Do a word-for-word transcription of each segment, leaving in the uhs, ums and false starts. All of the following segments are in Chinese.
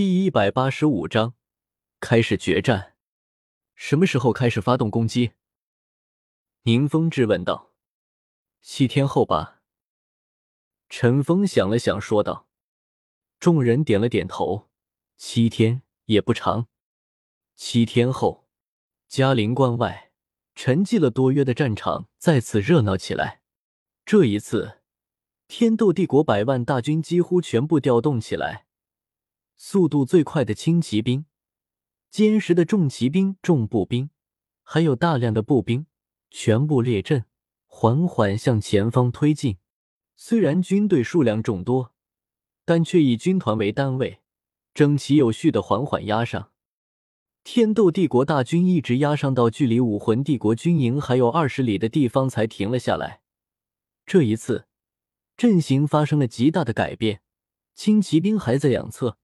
第一百八十五章开始决战。什么时候开始发动攻击？宁风致问道。七天后吧。陈锋想了想说道。众人点了点头，七天也不长。七天后，嘉陵关外沉寂了多月的战场再次热闹起来。这一次，天斗帝国百万大军几乎全部调动起来。速度最快的轻骑兵，坚实的重骑兵、重步兵，还有大量的步兵，全部列阵，缓缓向前方推进。虽然军队数量众多，但却以军团为单位，整齐有序地缓缓压上。天斗帝国大军一直压上到距离武魂帝国军营还有二十里的地方才停了下来。这一次，阵型发生了极大的改变，轻骑兵还在两侧，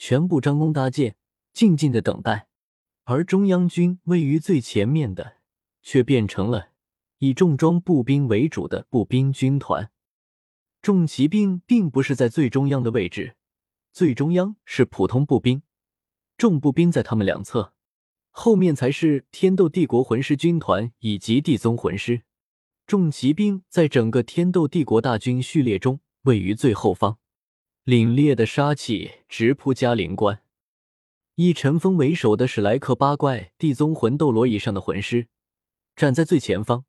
全部张弓搭箭，静静的等待，而中央军位于最前面的却变成了以重装步兵为主的步兵军团。重骑兵并不是在最中央的位置，最中央是普通步兵，重步兵在他们两侧，后面才是天斗帝国魂师军团以及地宗魂师。重骑兵在整个天斗帝国大军序列中位于最后方。凛冽的杀气直扑嘉陵关。以陈锋为首的史莱克八怪地宗魂斗罗以上的魂师站在最前方，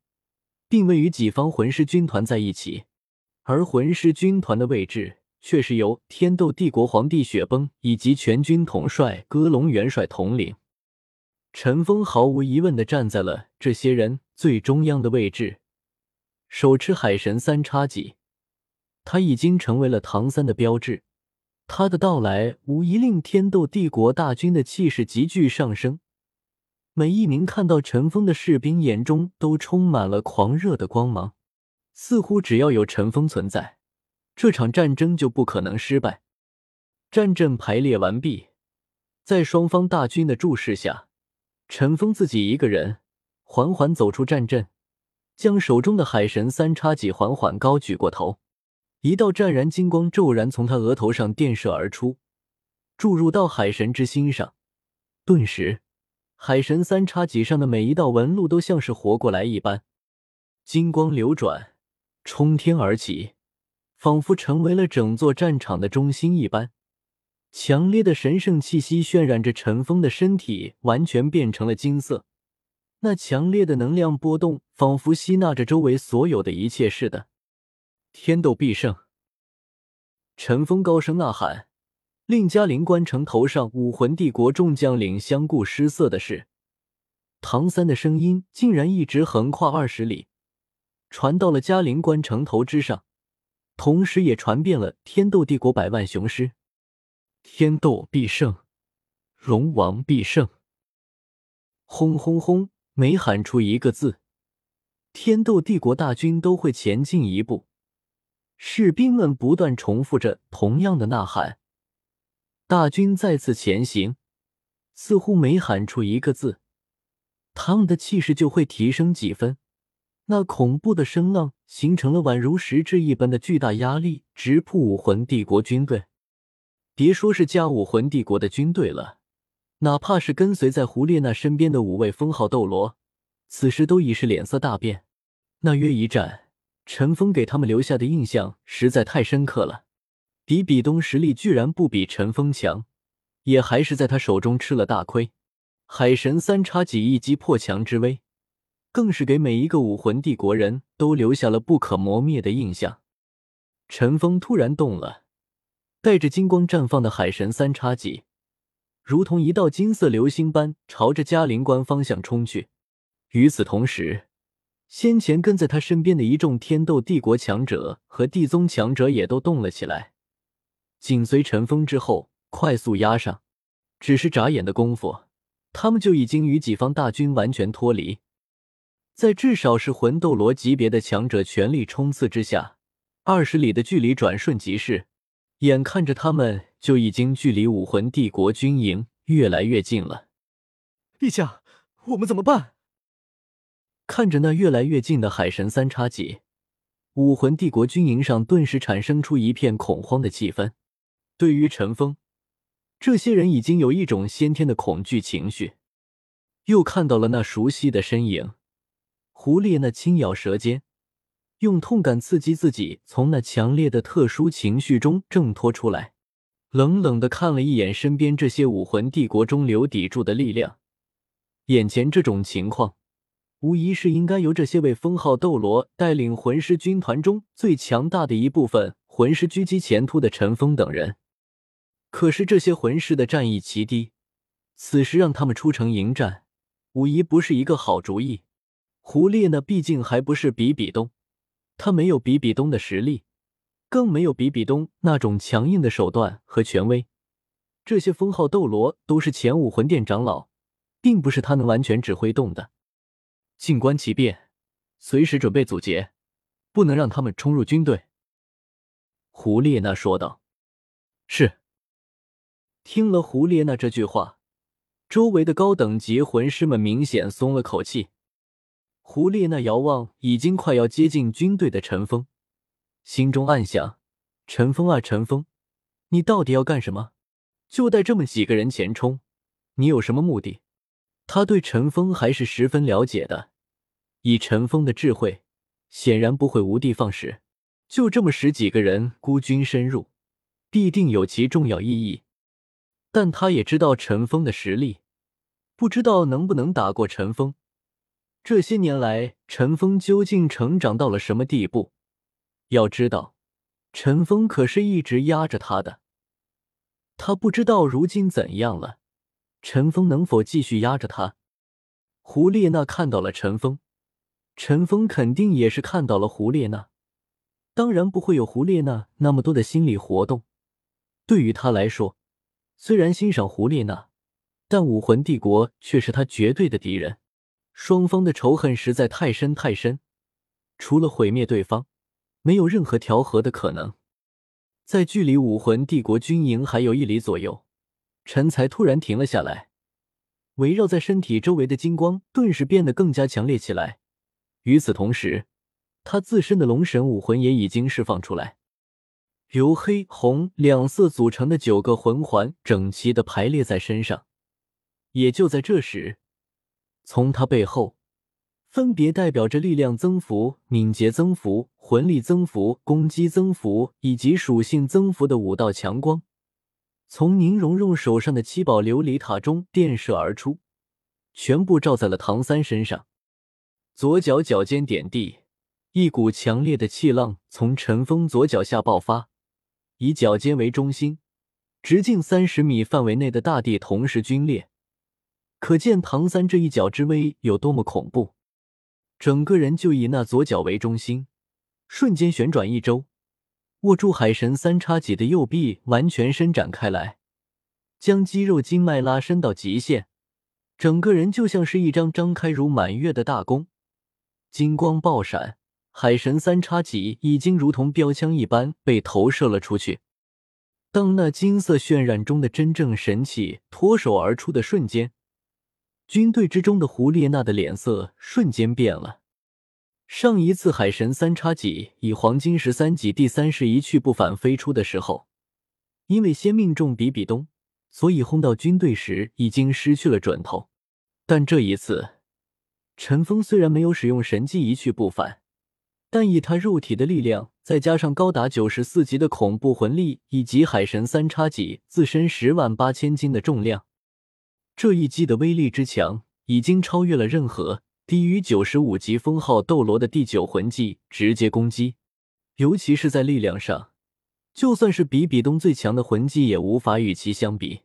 并位于己方魂师军团在一起，而魂师军团的位置却是由天斗帝国皇帝雪崩以及全军统帅戈龙元帅统领。陈锋毫无疑问地站在了这些人最中央的位置，手持海神三叉戟，他已经成为了唐三的标志，他的到来无疑令天斗帝国大军的气势急剧上升。每一名看到陈锋的士兵眼中都充满了狂热的光芒，似乎只要有陈锋存在，这场战争就不可能失败。战阵排列完毕，在双方大军的注视下，陈锋自己一个人缓缓走出战阵，将手中的海神三叉戟缓缓高举过头。一道湛然金光骤然从他额头上电射而出，注入到海神之心上。顿时，海神三叉戟上的每一道纹路都像是活过来一般，金光流转，冲天而起，仿佛成为了整座战场的中心一般。强烈的神圣气息渲染着陈锋的身体，完全变成了金色。那强烈的能量波动仿佛吸纳着周围所有的一切似的。天斗必胜！陈锋高声呐喊，令嘉陵关城头上武魂帝国众将领相顾失色的是，唐三的声音竟然一直横跨二十里，传到了嘉陵关城头之上，同时也传遍了天斗帝国百万雄师。天斗必胜！龙王必胜！轰轰轰！每喊出一个字，天斗帝国大军都会前进一步。士兵们不断重复着同样的呐喊，大军再次前行，似乎每喊出一个字，他们的气势就会提升几分。那恐怖的声浪形成了宛如实质一般的巨大压力，直扑武魂帝国军队。别说是加武魂帝国的军队了，哪怕是跟随在胡列娜身边的五位封号斗罗，此时都已是脸色大变。那约一战，陈锋给他们留下的印象实在太深刻了。比比东实力居然不比陈锋强，也还是在他手中吃了大亏。海神三叉戟一击破墙之威，更是给每一个武魂帝国人都留下了不可磨灭的印象。陈锋突然动了，带着金光绽放的海神三叉戟，如同一道金色流星般朝着嘉陵关方向冲去。与此同时，先前跟在他身边的一众天斗帝国强者和地宗强者也都动了起来，紧随陈锋之后快速压上。只是眨眼的功夫，他们就已经与己方大军完全脱离。在至少是魂斗罗级别的强者全力冲刺之下，二十里的距离转瞬即逝，眼看着他们就已经距离武魂帝国军营越来越近了。陛下，我们怎么办？看着那越来越近的海神三叉戟，武魂帝国军营上顿时产生出一片恐慌的气氛。对于陈锋，这些人已经有一种先天的恐惧情绪。又看到了那熟悉的身影，狐狸那轻咬舌尖，用痛感刺激自己从那强烈的特殊情绪中挣脱出来，冷冷地看了一眼身边这些武魂帝国中流砥柱的力量。眼前这种情况无疑是应该由这些位封号斗罗带领魂师军团中最强大的一部分魂师狙击前突的陈锋等人。可是这些魂师的战意极低，此时让他们出城迎战无疑不是一个好主意。胡烈呢毕竟还不是比比东，他没有比比东的实力，更没有比比东那种强硬的手段和权威。这些封号斗罗都是前武魂殿长老，并不是他能完全指挥动的。静观其变，随时准备阻截，不能让他们冲入军队。胡列娜说道。是。听了胡列娜这句话，周围的高等级魂师们明显松了口气。胡列娜遥望已经快要接近军队的陈锋，心中暗想，陈锋啊陈锋，你到底要干什么？就带这么几个人前冲，你有什么目的？他对陈锋还是十分了解的，以陈锋的智慧，显然不会无的放矢。就这么十几个人孤军深入，必定有其重要意义。但他也知道陈锋的实力，不知道能不能打过陈锋。这些年来，陈锋究竟成长到了什么地步？要知道，陈锋可是一直压着他的。他不知道如今怎样了，陈锋能否继续压着他？胡列娜看到了陈锋，陈锋肯定也是看到了胡列娜，当然不会有胡列娜那么多的心理活动。对于他来说，虽然欣赏胡列娜，但武魂帝国却是他绝对的敌人，双方的仇恨实在太深太深，除了毁灭对方，没有任何调和的可能。在距离武魂帝国军营还有一里左右，陈才突然停了下来，围绕在身体周围的金光顿时变得更加强烈起来。与此同时，他自身的龙神武魂也已经释放出来，由黑红两色组成的九个魂环整齐地排列在身上。也就在这时，从他背后分别代表着力量增幅、敏捷增幅、魂力增幅、攻击增幅以及属性增幅的五道强光从宁荣荣手上的七宝琉璃塔中电射而出，全部照在了唐三身上。左脚脚尖点地，一股强烈的气浪从陈锋左脚下爆发，以脚尖为中心，直径三十米范围内的大地同时皲裂。可见唐三这一脚之威有多么恐怖，整个人就以那左脚为中心，瞬间旋转一周。握住海神三叉戟的右臂完全伸展开来，将肌肉筋脉拉伸到极限，整个人就像是一张张开如满月的大弓，金光爆闪，海神三叉戟已经如同标枪一般被投射了出去。当那金色渲染中的真正神器脱手而出的瞬间，军队之中的胡列娜的脸色瞬间变了。上一次海神三叉戟以黄金十三戟第三十一去不返飞出的时候，因为先命中比比东，所以轰到军队时已经失去了准头。但这一次，陈锋虽然没有使用神技一去不返，但以他肉体的力量，再加上高达九十四级的恐怖魂力以及海神三叉戟自身十万八千斤的重量，这一击的威力之强，已经超越了任何低于九十五级封号斗罗的第九魂技直接攻击。尤其是在力量上，就算是比比东最强的魂技也无法与其相比。